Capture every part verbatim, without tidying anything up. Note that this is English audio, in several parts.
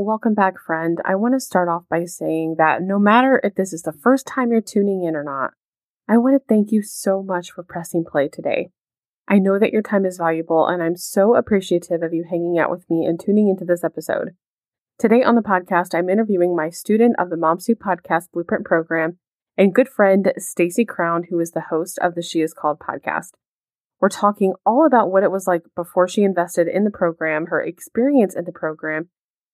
Welcome back, friend. I want to start off by saying that no matter if this is the first time you're tuning in or not, I want to thank you so much for pressing play today. I know that your time is valuable, and I'm so appreciative of you hanging out with me and tuning into this episode. Today on the podcast, I'm interviewing my student of the Moms Who Podcast Blueprint Program and good friend, Stacy Crown, who is the host of the She Is Called Podcast. We're talking all about what it was like before she invested in the program, her experience in the program,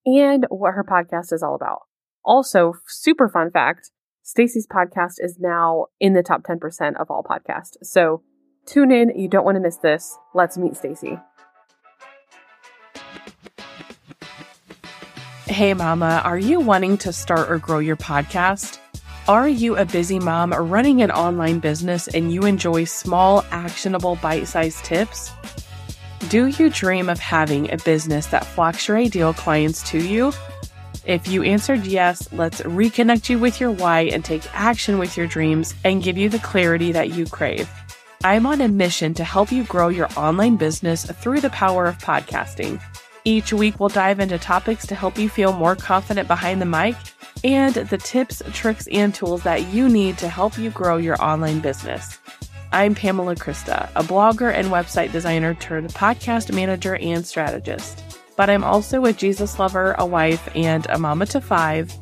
and what her podcast is all about. Also, super fun fact, Stacy's podcast is now in the top ten percent of all podcasts. So tune in. You don't want to miss this. Let's meet Stacy. Hey, mama, are you wanting to start or grow your podcast? Are you a busy mom running an online business and you enjoy small, actionable, bite-sized tips? Do you dream of having a business that flocks your ideal clients to you? If you answered yes, let's reconnect you with your why and take action with your dreams and give you the clarity that you crave. I'm on a mission to help you grow your online business through the power of podcasting. Each week, we'll dive into topics to help you feel more confident behind the mic and the tips, tricks, and tools that you need to help you grow your online business. I'm Pamela Krista, a blogger and website designer turned podcast manager and strategist. But I'm also a Jesus lover, a wife, and a mama to five.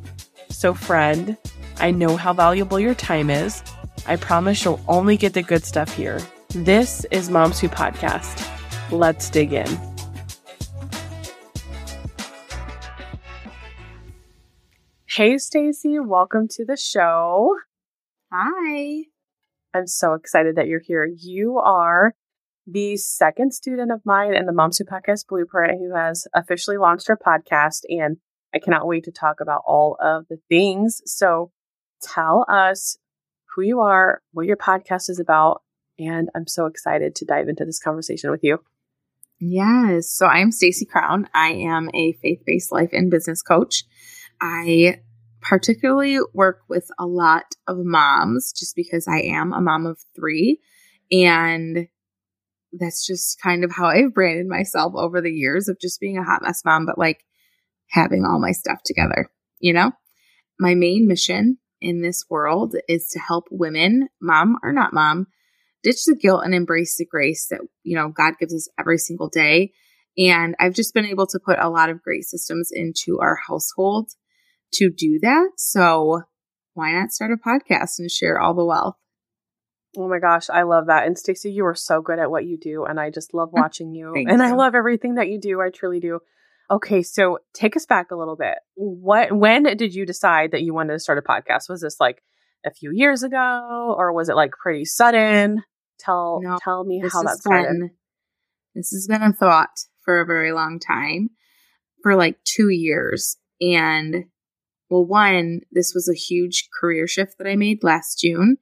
So friend, I know how valuable your time is. I promise you'll only get the good stuff here. This is Moms Who Podcast. Let's dig in. Hey, Stacy, welcome to the show. Hi. I'm so excited that you're here. You are the second student of mine in the Moms Who Podcast Blueprint who has officially launched her podcast, and I cannot wait to talk about all of the things. So tell us who you are, what your podcast is about, and I'm so excited to dive into this conversation with you. Yes. So I'm Stacy Crown. I am a faith-based life and business coach. I particularly work with a lot of moms just because I am a mom of three, and that's just kind of how I've branded myself over the years of just being a hot mess mom, but like having all my stuff together, you know? My main mission in this world is to help women, mom or not mom, ditch the guilt and embrace the grace that, you know, God gives us every single day. And I've just been able to put a lot of great systems into our household to do that. So why not start a podcast and share all the wealth? Oh my gosh, I love that. And Stacy, you are so good at what you do. And I just love watching you. and you. I love everything that you do. I truly do. Okay, so take us back a little bit. What? When did you decide that you wanted to start a podcast? Was this like a few years ago, or was it like pretty sudden? Tell no, tell me how that started. Been, this has been a thought for a very long time, for like two years. And well, one, this was a huge career shift that I made last June.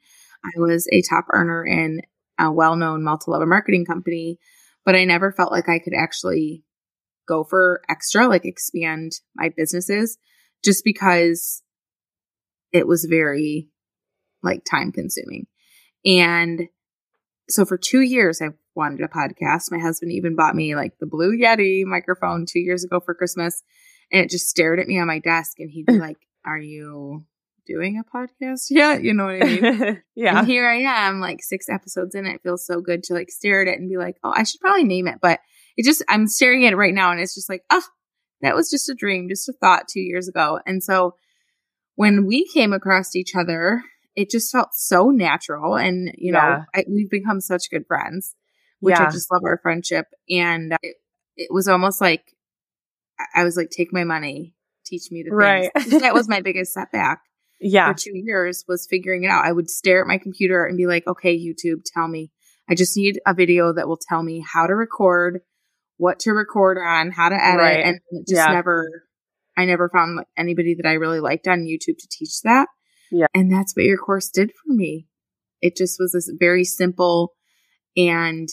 I was a top earner in a well-known multi-level marketing company, but I never felt like I could actually go for extra, like expand my businesses, just because it was very like time consuming. And so for two years, I wanted a podcast. My husband even bought me like the Blue Yeti microphone two years ago for Christmas. And it just stared at me on my desk, and he'd be like, are you doing a podcast yet? You know what I mean? Yeah. And here I am like six episodes in. It feels so good to like stare at it and be like, oh, I should probably name it. But it just, I'm staring at it right now, and it's just like, oh, that was just a dream, just a thought two years ago. And so when we came across each other, it just felt so natural. And, you yeah. know, I, we've become such good friends, which yeah. I just love our friendship. And it, it was almost like, I was like, take my money, teach me the things. Right. That was my biggest setback yeah. for two years was figuring it out. I would stare at my computer and be like, okay, YouTube, tell me. I just need a video that will tell me how to record, what to record on, how to edit. Right. And it just yeah. never, I never found like, anybody that I really liked on YouTube to teach that. Yeah. And that's what your course did for me. It just was this very simple and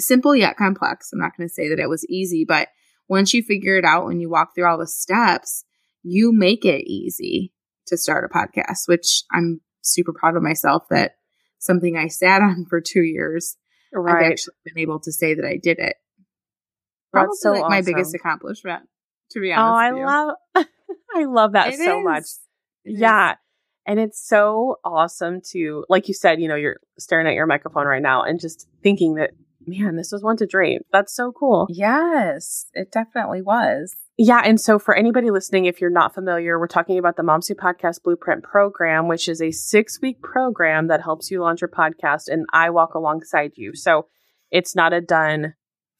simple yet complex. I'm not going to say that it was easy, but once you figure it out, when you walk through all the steps, you make it easy to start a podcast, which I'm super proud of myself that something I sat on for two years, right. I've actually been able to say that I did it. Probably That's so like awesome. My biggest accomplishment. to be honest. Oh, I with you. love I love that it so is. much. It yeah. Is. And it's so awesome to, like you said, you know, you're staring at your microphone right now and just thinking that, man, this was once a dream. That's so cool. Yes, it definitely was. Yeah. And so for anybody listening, if you're not familiar, we're talking about the Moms Who Podcast Blueprint Program, which is a six-week program that helps you launch your podcast. And I walk alongside you. So it's not a done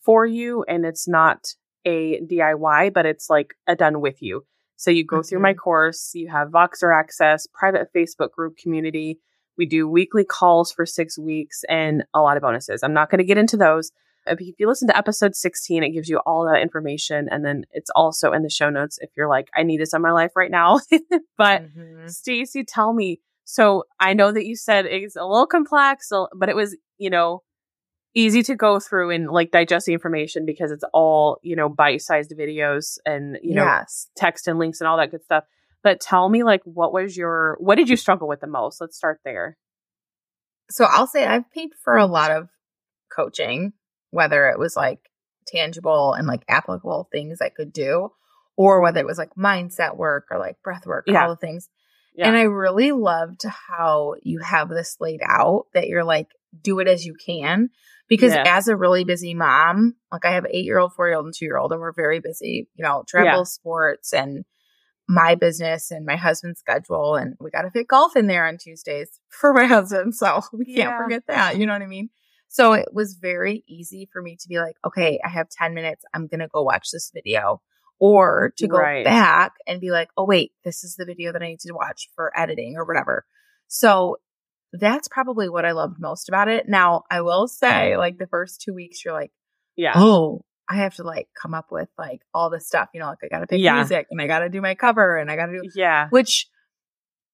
for you and it's not a D I Y, but it's like a done with you. So you go mm-hmm. through my course, you have Voxer access, private Facebook group community. We do weekly calls for six weeks and a lot of bonuses. I'm not going to get into those. If you listen to episode sixteen, it gives you all that information. And then it's also in the show notes if you're like, I need this in my life right now. But mm-hmm. Stacy, tell me. So I know that you said it's a little complex, but it was, you know, easy to go through and like digest the information because it's all, you know, bite-sized videos and, you know, yes. text and links and all that good stuff. But tell me, like, what was your, what did you struggle with the most? Let's start there. So I'll say I've paid for a lot of coaching, whether it was like tangible and like applicable things I could do, or whether it was like mindset work or like breath work, yeah. all the things. Yeah. And I really loved how you have this laid out that you're like, do it as you can. Because yeah. as a really busy mom, like I have an eight-year-old, four-year-old, and two-year-old, and we're very busy, you know, travel, yeah. sports, and my business and my husband's schedule. And we got to fit golf in there on Tuesdays for my husband. So we can't yeah. forget that. You know what I mean? So it was very easy for me to be like, okay, I have ten minutes. I'm going to go watch this video, or to go right. back and be like, oh, wait, this is the video that I need to watch for editing or whatever. So that's probably what I loved most about it. Now, I will say like the first two weeks, you're like, yeah, oh, I have to like come up with like all this stuff, you know, like I got to pick yeah. music and I got to do my cover and I got to do, yeah, which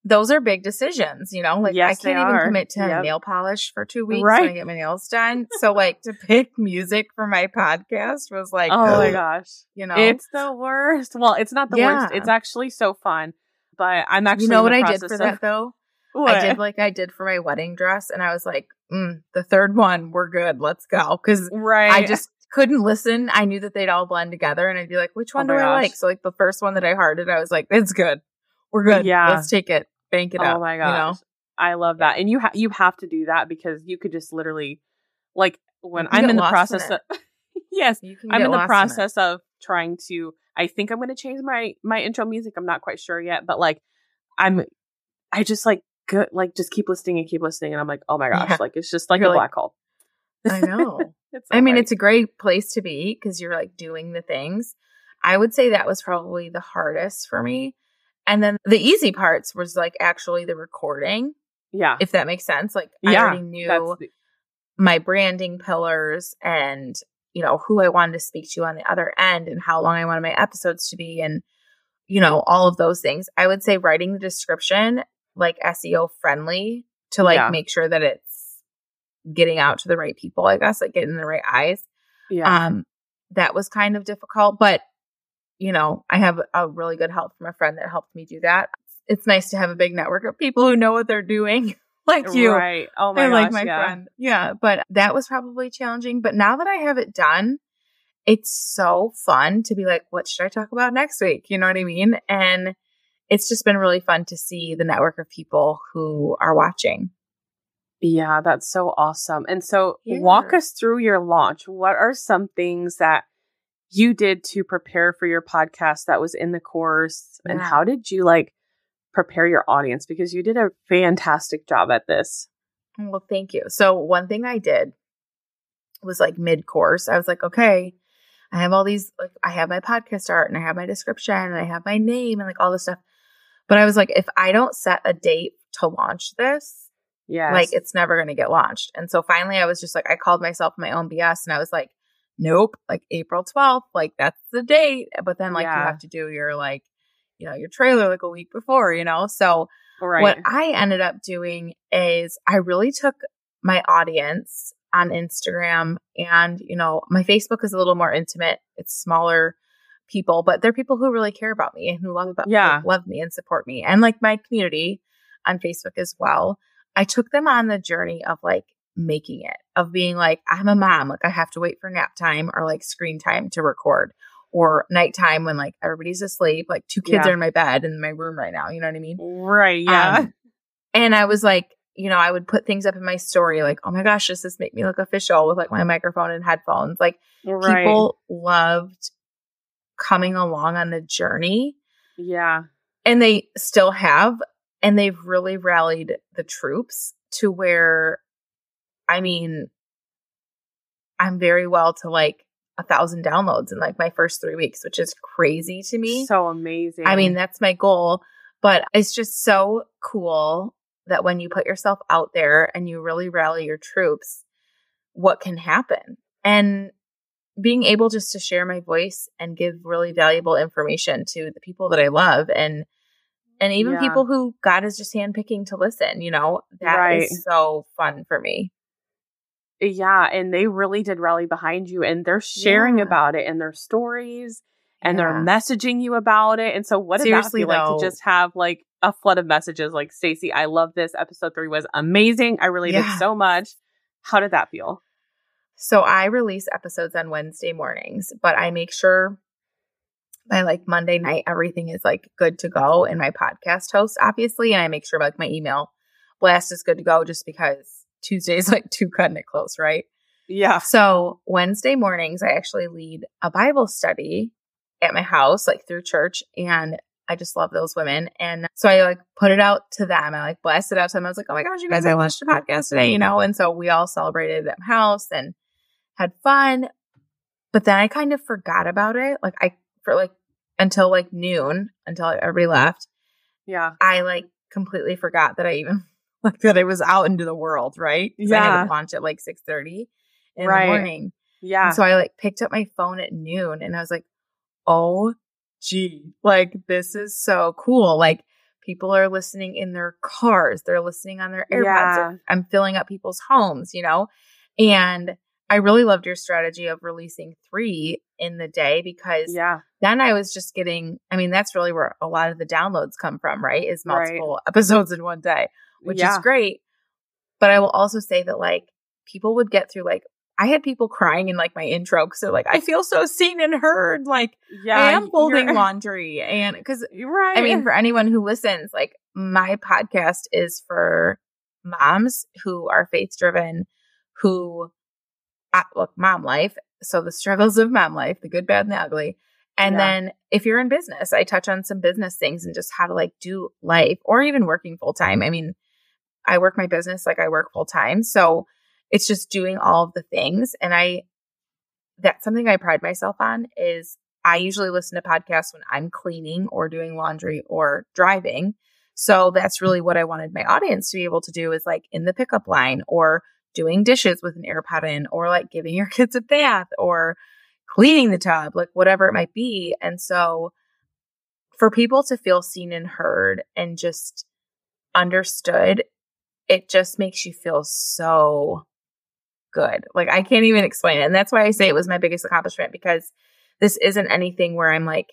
those are big decisions, you know, like yes, I can't even commit to yep. nail polish for two weeks right. when I get my nails done. So like to pick music for my podcast was like, oh, oh my gosh, you know, it's the worst. Well, it's not the yeah. worst. It's actually so fun, but I'm actually, you know what I did for of- that though? What? I did like I did for my wedding dress and I was like, mm, the third one, we're good. Let's go. Because right. I just couldn't listen. I knew that they'd all blend together and I'd be like, which one oh do gosh. I like? So like the first one that I hearted, I was like, it's good. We're good. Yeah. Let's take it. Bank it oh up. Oh my gosh. You know? I love that. And you, ha- you have to do that because you could just literally like when I'm in the process. In of- yes. I'm in the process in of trying to, I think I'm going to change my, my intro music. I'm not quite sure yet, but like, I'm, I just like, good, like just keep listening and keep listening, and I'm like, oh my gosh, yeah. like it's just like you're a like, black hole. I know. It's I mean, right. it's a great place to be because you're like doing the things. I would say that was probably the hardest for me, and then the easy parts was like actually the recording. Yeah, if that makes sense. Like yeah, I already knew the- my branding pillars, and you know who I wanted to speak to on the other end, and how long I wanted my episodes to be, and you know all of those things. I would say writing the description, like S E O friendly to like yeah. make sure that it's getting out to the right people, I guess, like getting the right eyes. Yeah. Um, that was kind of difficult, but you know, I have a really good help from a friend that helped me do that. It's nice to have a big network of people who know what they're doing like you. Right. Oh my gosh, like my yeah. friend. Yeah. But that was probably challenging. But now that I have it done, it's so fun to be like, what should I talk about next week? You know what I mean? And it's just been really fun to see the network of people who are watching. Yeah, that's so awesome. And so yeah. walk us through your launch. What are some things that you did to prepare for your podcast that was in the course? Yeah. And how did you like prepare your audience? Because you did a fantastic job at this. Well, thank you. So one thing I did was like mid-course. I was like, okay, I have all these, like I have my podcast art and I have my description and I have my name and like all this stuff. But I was like, if I don't set a date to launch this, yes. like it's never going to get launched. And so finally I was just like, I called myself my own B S and I was like, nope, like April twelfth, like that's the date. But then like yeah. you have to do your like, you know, your trailer like a week before, you know? So right. what I ended up doing is I really took my audience on Instagram and, you know, my Facebook is a little more intimate. It's smaller people, but they're people who really care about me and who love about yeah. like, love me and support me. And like my community on Facebook as well. I took them on the journey of like making it, of being like, I'm a mom, like I have to wait for nap time or like screen time to record, or nighttime when like everybody's asleep, like two kids yeah. are in my bed in my room right now. You know what I mean? Right. Yeah. Um, and I was like, you know, I would put things up in my story like, oh my gosh, does this make me look official with like my microphone and headphones? Like right. people loved coming along on the journey. Yeah. And they still have, and they've really rallied the troops to where, I mean, I'm very well to like a thousand downloads in like my first three weeks, which is crazy to me. So amazing. I mean, that's my goal, but it's just so cool that when you put yourself out there and you really rally your troops, what can happen? And being able just to share my voice and give really valuable information to the people that I love, and and even yeah. people who God is just handpicking to listen, you know, that right. is so fun for me. Yeah. And they really did rally behind you, and they're sharing yeah. about it in their stories, and yeah. they're messaging you about it. And so what did Seriously, that feel though, like to just have like a flood of messages like, Stacy, I love this. Episode three was amazing. I related yeah. so much. How did that feel? So I release episodes on Wednesday mornings, but I make sure by like Monday night, everything is like good to go in my podcast host, obviously. And I make sure like my email blast is good to go, just because Tuesday's like too cutting it close, right? Yeah. So Wednesday mornings, I actually lead a Bible study at my house, like through church. And I just love those women. And so I like put it out to them. I like blast it out to them. I was like, oh my gosh, you guys, I launched a podcast today, you know? And so we all celebrated at my house and had fun. But then I kind of forgot about it. Like I, for like, until like noon, until everybody left. Yeah. I like completely forgot that I even, like that I was out into the world, right? Yeah. I had to launch at like six thirty in right. the morning. Yeah. And so I like picked up my phone at noon and I was like, oh gee, like this is so cool. Like people are listening in their cars. They're listening on their AirPods. Yeah. I'm filling up people's homes, you know? And I really loved your strategy of releasing three in the day, because yeah. then I was just getting, I mean, that's really where a lot of the downloads come from, right? Is multiple right. episodes in one day, which yeah. is great. But I will also say that like people would get through, like I had people crying in like my intro because they're like, I feel so seen and heard. Like yeah, I am folding laundry. And because right. I mean, for anyone who listens, like my podcast is for moms who are faith-driven, who Uh, look, mom life. So the struggles of mom life, the good, bad, and the ugly. And yeah. then if you're in business, I touch on some business things and just how to like do life, or even working full time. I mean, I work my business like I work full time. So it's just doing all of the things. And I, that's something I pride myself on, is I usually listen to podcasts when I'm cleaning or doing laundry or driving. So that's really what I wanted my audience to be able to do, is like in the pickup line, or doing dishes with an AirPod in, or like giving your kids a bath, or cleaning the tub, like whatever it might be. And so for people to feel seen and heard and just understood, it just makes you feel so good. Like I can't even explain it. And that's why I say it was my biggest accomplishment, because this isn't anything where I'm like,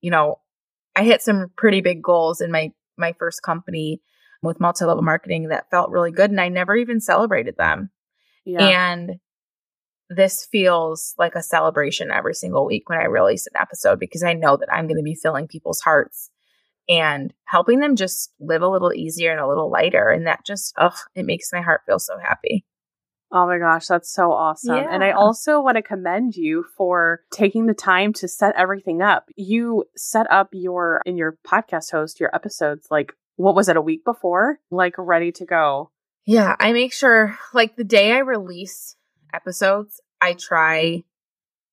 you know, I hit some pretty big goals in my, my first company with multi-level marketing that felt really good, and I never even celebrated them. Yeah. And this feels like a celebration every single week when I release an episode, because I know that I'm going to be filling people's hearts and helping them just live a little easier and a little lighter. And that just, oh, it makes my heart feel so happy. Oh my gosh, that's so awesome. Yeah. And I also want to commend you for taking the time to set everything up. You set up your, in your podcast host, your episodes, like what was it, a week before? Like ready to go. Yeah. I make sure like the day I release episodes, I try,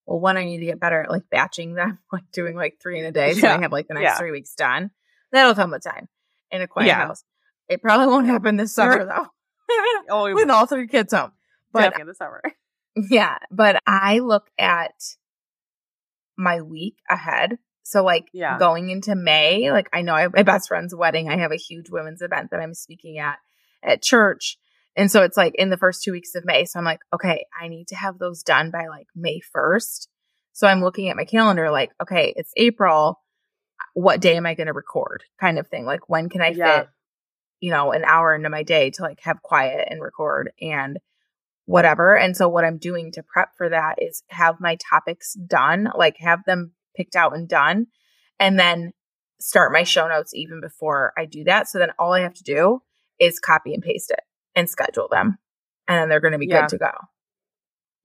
well, one, I need to get better at like batching them, like doing like three in a day. Yeah. So I have like the next yeah. three weeks done. That'll come with time in a quiet yeah. house. It probably won't happen this summer though. Oh, with all three kids home. But yeah, this summer. Yeah. But I look at my week ahead. So like yeah. going into May, like I know I have my best friend's wedding. I have a huge women's event that I'm speaking at, at church. And so it's like in the first two weeks of May. So I'm like, okay, I need to have those done by like May first. So I'm looking at my calendar like, okay, it's April. What day am I going to record, kind of thing? Like when can I yeah. fit, you know, an hour into my day to like have quiet and record and whatever. And so what I'm doing to prep for that is have my topics done, like have them picked out and done, and then start my show notes even before I do that. So then all I have to do is copy and paste it and schedule them, and then they're going to be yeah. good to go.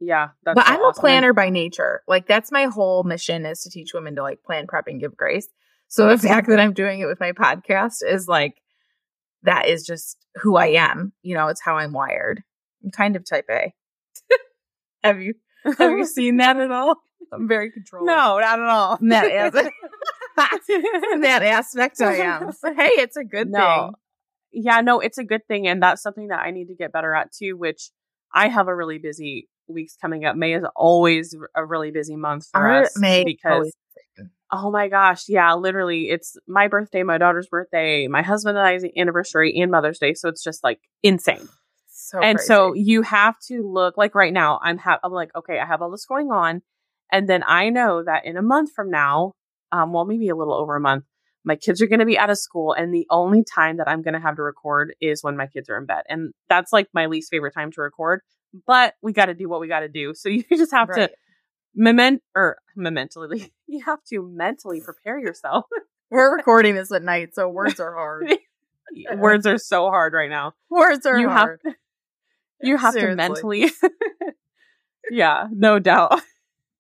Yeah. That's but so I'm awesome. a planner by nature. Like, that's my whole mission, is to teach women to like plan, prep, and give grace. So the fact that I'm doing it with my podcast is like, that is just who I am. You know, it's how I'm wired. I'm kind of type A. Have you, have you seen that at all? I'm very controlling. No, not at all. That is in that aspect I am. So, hey, it's a good no. thing. Yeah, no, it's a good thing. And that's something that I need to get better at too, which I have a really busy weeks coming up. May is always a really busy month for Our us May because, oh my gosh. Yeah, literally it's my birthday, my daughter's birthday, my husband and I's anniversary, and Mother's Day. So it's just like insane. So and crazy. So you have to look, like right now I'm, ha- I'm like, okay, I have all this going on. And then I know that in a month from now, um, well, maybe a little over a month, my kids are going to be out of school. And the only time that I'm going to have to record is when my kids are in bed. And that's like my least favorite time to record. But we got to do what we got to do. So you just have right. to moment or mentally, you have to mentally prepare yourself. We're recording this at night, so words are hard. yeah. Words are so hard right now. Words are you hard. Have, you have Seriously. to mentally. yeah, no doubt.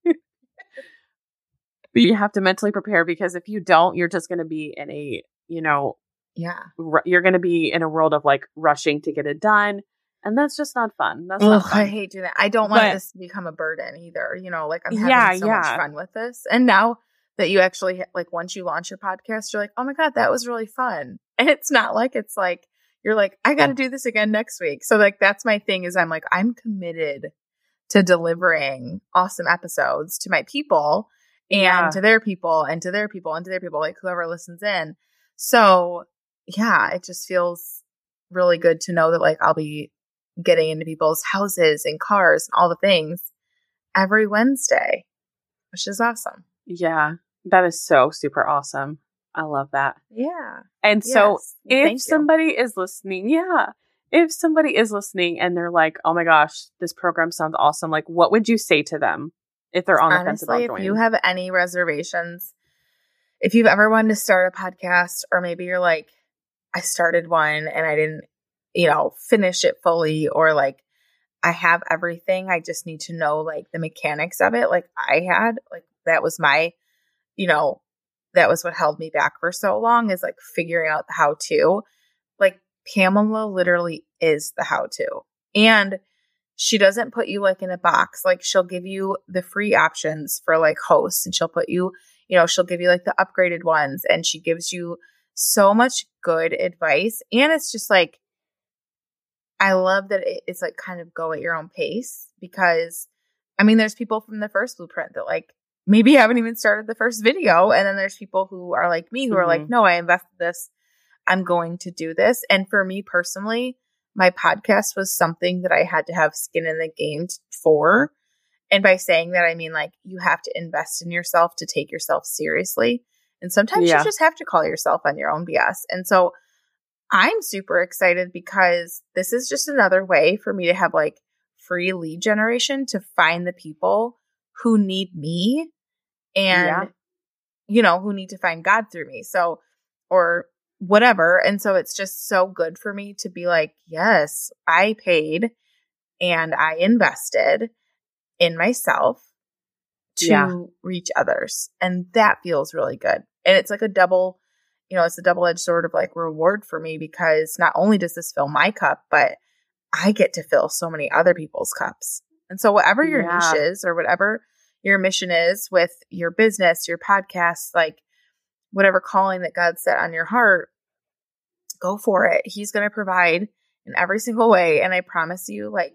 But you have to mentally prepare, because if you don't, you're just going to be in a, you know, yeah, r- you're going to be in a world of like rushing to get it done. And that's just not fun. That's Ugh, not fun. I hate doing that. I don't want but, this to become a burden either. You know, like I'm having yeah, so yeah. much fun with this. And now that you actually, like once you launch your podcast, you're like, oh my God, that was really fun. And it's not like, it's like, you're like, I got to do this again next week. So like, that's my thing is I'm like, I'm committed to delivering awesome episodes to my people and yeah. to their people and to their people and to their people, like whoever listens in. So yeah, it just feels really good to know that like I'll be getting into people's houses and cars and all the things every Wednesday, which is awesome. Yeah. That is so super awesome. I love that. Yeah. And yes. so if Thank somebody you. is listening, yeah, if somebody is listening and they're like, oh my gosh, this program sounds awesome. Like, what would you say to them if they're on Honestly, the fence about joining? If you have any reservations, if you've ever wanted to start a podcast, or maybe you're like, I started one and I didn't, you know, finish it fully, or like I have everything. I just need to know like the mechanics of it. Like I had, like that was my, you know, that was what held me back for so long, is like figuring out the how to. Like Pamela literally is the how to. And she doesn't put you like in a box. Like she'll give you the free options for like hosts, and she'll put you, you know, she'll give you like the upgraded ones, and she gives you so much good advice. And it's just like, I love that it's like kind of go at your own pace, because I mean, there's people from the first blueprint that like maybe haven't even started the first video. And then there's people who are like me who mm-hmm. are like, no, I invested this. I'm going to do this. And for me personally, my podcast was something that I had to have skin in the game for. And by saying that, I mean like you have to invest in yourself to take yourself seriously. And sometimes yeah. you just have to call yourself on your own B S. And so I'm super excited because this is just another way for me to have like free lead generation to find the people who need me and, yeah. you know, who need to find God through me. So, or whatever. And so it's just so good for me to be like, yes, I paid and I invested in myself to yeah. reach others. And that feels really good. And it's like a double You know, it's a double-edged sword of like reward for me, because not only does this fill my cup, but I get to fill so many other people's cups. And so whatever your yeah. niche is, or whatever your mission is with your business, your podcast, like whatever calling that God set on your heart, go for it. He's going to provide in every single way. And I promise you, like,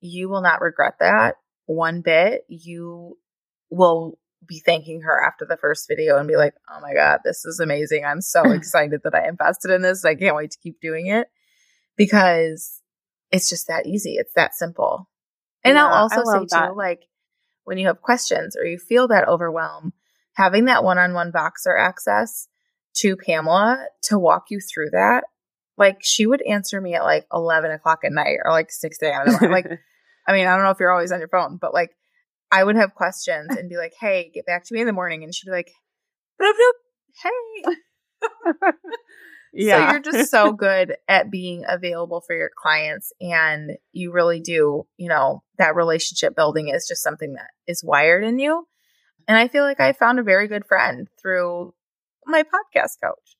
you will not regret that one bit. You will be thanking her after the first video and be like, oh my God, this is amazing. I'm so excited that I invested in this. I can't wait to keep doing it, because it's just that easy. It's that simple. And yeah, I'll also say that. too, like when you have questions or you feel that overwhelm, having that one-on-one Voxer access to Pamela to walk you through that. Like she would answer me at like eleven o'clock at night or like six a.m. in the morning. Like, I mean, I don't know if you're always on your phone, but like, I would have questions and be like, hey, get back to me in the morning. And she'd be like, bloop, bloop, hey. Yeah. So you're just so good at being available for your clients. And you really do, you know, that relationship building is just something that is wired in you. And I feel like I found a very good friend through my podcast coach.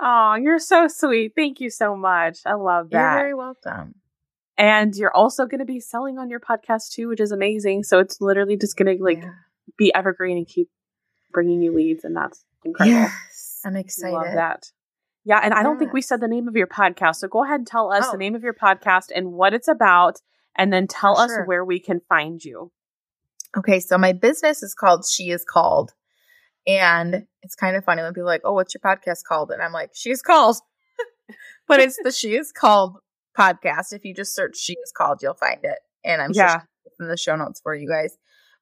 Oh, you're so sweet. Thank you so much. I love that. You're very welcome. And you're also going to be selling on your podcast too, which is amazing. So it's literally just going to like yeah. be evergreen and keep bringing you leads. And that's incredible. Yes, I'm excited. Love that. Yeah. And I don't yes. think we said the name of your podcast. So go ahead and tell us oh. the name of your podcast and what it's about, and then tell For us sure. where we can find you. Okay. So my business is called She Is Called. And it's kind of funny when people are like, oh, what's your podcast called? And I'm like, She Is Called. But it's the She Is Called podcast. If you just search She Is Called, you'll find it. And I'm yeah. sure it's in the show notes for you guys.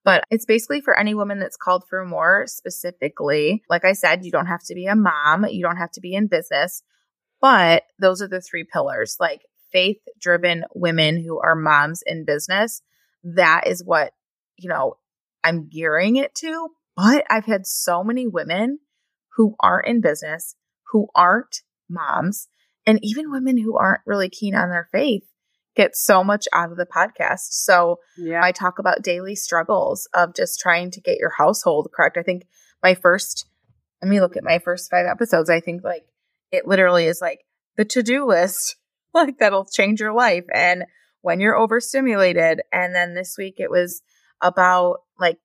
But it's basically for any woman that's called for more specifically. Like I said, you don't have to be a mom. You don't have to be in business. But those are the three pillars, like faith-driven women who are moms in business. That is what, you know, I'm gearing it to. But I've had so many women who aren't in business, who aren't moms, and even women who aren't really keen on their faith get so much out of the podcast. So yeah. I talk about daily struggles of just trying to get your household correct. I think my first, let me look at my first five episodes. I think like it literally is like the to-do list, like that'll change your life. And when you're overstimulated. And then this week it was about like,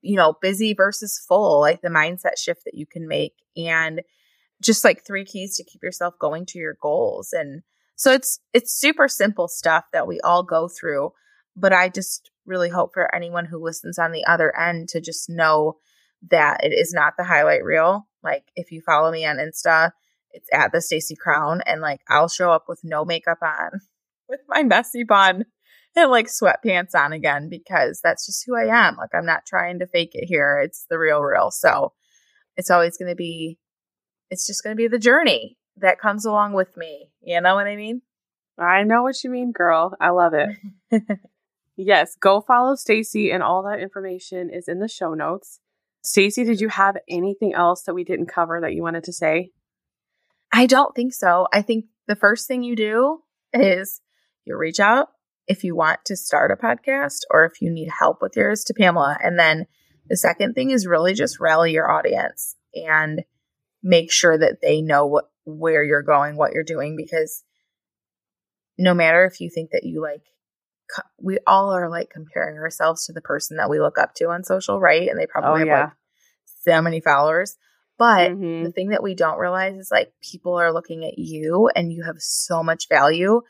you know, busy versus full, like the mindset shift that you can make, and just like three keys to keep yourself going to your goals. And so it's, it's super simple stuff that we all go through, but I just really hope for anyone who listens on the other end to just know that it is not the highlight reel. Like if you follow me on Insta, it's at the Stacy Crown, and like, I'll show up with no makeup on with my messy bun and like sweatpants on again, because that's just who I am. Like I'm not trying to fake it here. It's the real real. So it's always going to be, it's just going to be the journey that comes along with me. You know what I mean? I know what you mean, girl. I love it. Yes. Go follow Stacy, and all that information is in the show notes. Stacy, did you have anything else that we didn't cover that you wanted to say? I don't think so. I think the first thing you do is you reach out. If you want to start a podcast or if you need help with yours, to Pamela. And then the second thing is really just rally your audience and make sure that they know what, where you're going, what you're doing, because no matter if you think that you like, co- we all are like comparing ourselves to the person that we look up to on social, right? And they probably oh, yeah. have like so many followers. But mm-hmm. the thing that we don't realize is like people are looking at you, and you have so much value,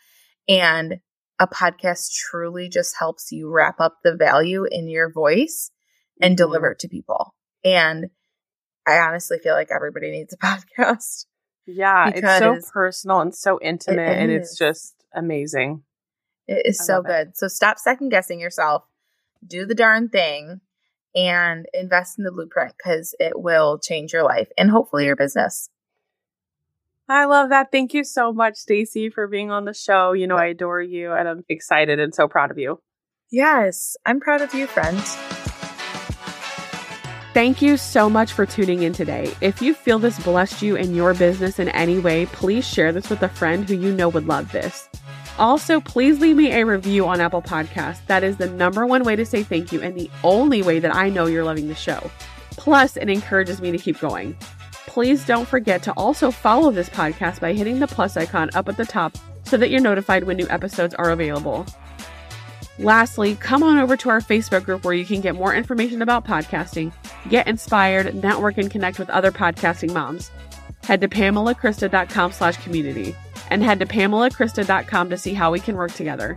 and a podcast truly just helps you wrap up the value in your voice and mm-hmm. deliver it to people. And I honestly feel like everybody needs a podcast. Yeah, it's so personal and so intimate, it and it's just amazing. It is I so good. It. So stop second guessing yourself, do the darn thing, and invest in the blueprint, because it will change your life and hopefully your business. I love that. Thank you so much, Stacy, for being on the show. You know, I adore you, and I'm excited and so proud of you. Yes, I'm proud of you, friends. Thank you so much for tuning in today. If you feel this blessed you in your business in any way, please share this with a friend who you know would love this. Also, please leave me a review on Apple Podcasts. That is the number one way to say thank you, and the only way that I know you're loving the show. Plus, it encourages me to keep going. Please don't forget to also follow this podcast by hitting the plus icon up at the top so that you're notified when new episodes are available. Lastly, come on over to our Facebook group where you can get more information about podcasting, get inspired, network, and connect with other podcasting moms. Head to pamelakrista.com slash community and head to pamelakrista dot com to see how we can work together.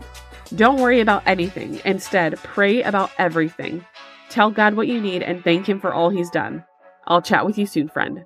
Don't worry about anything. Instead, pray about everything. Tell God what you need and thank Him for all He's done. I'll chat with you soon, friend.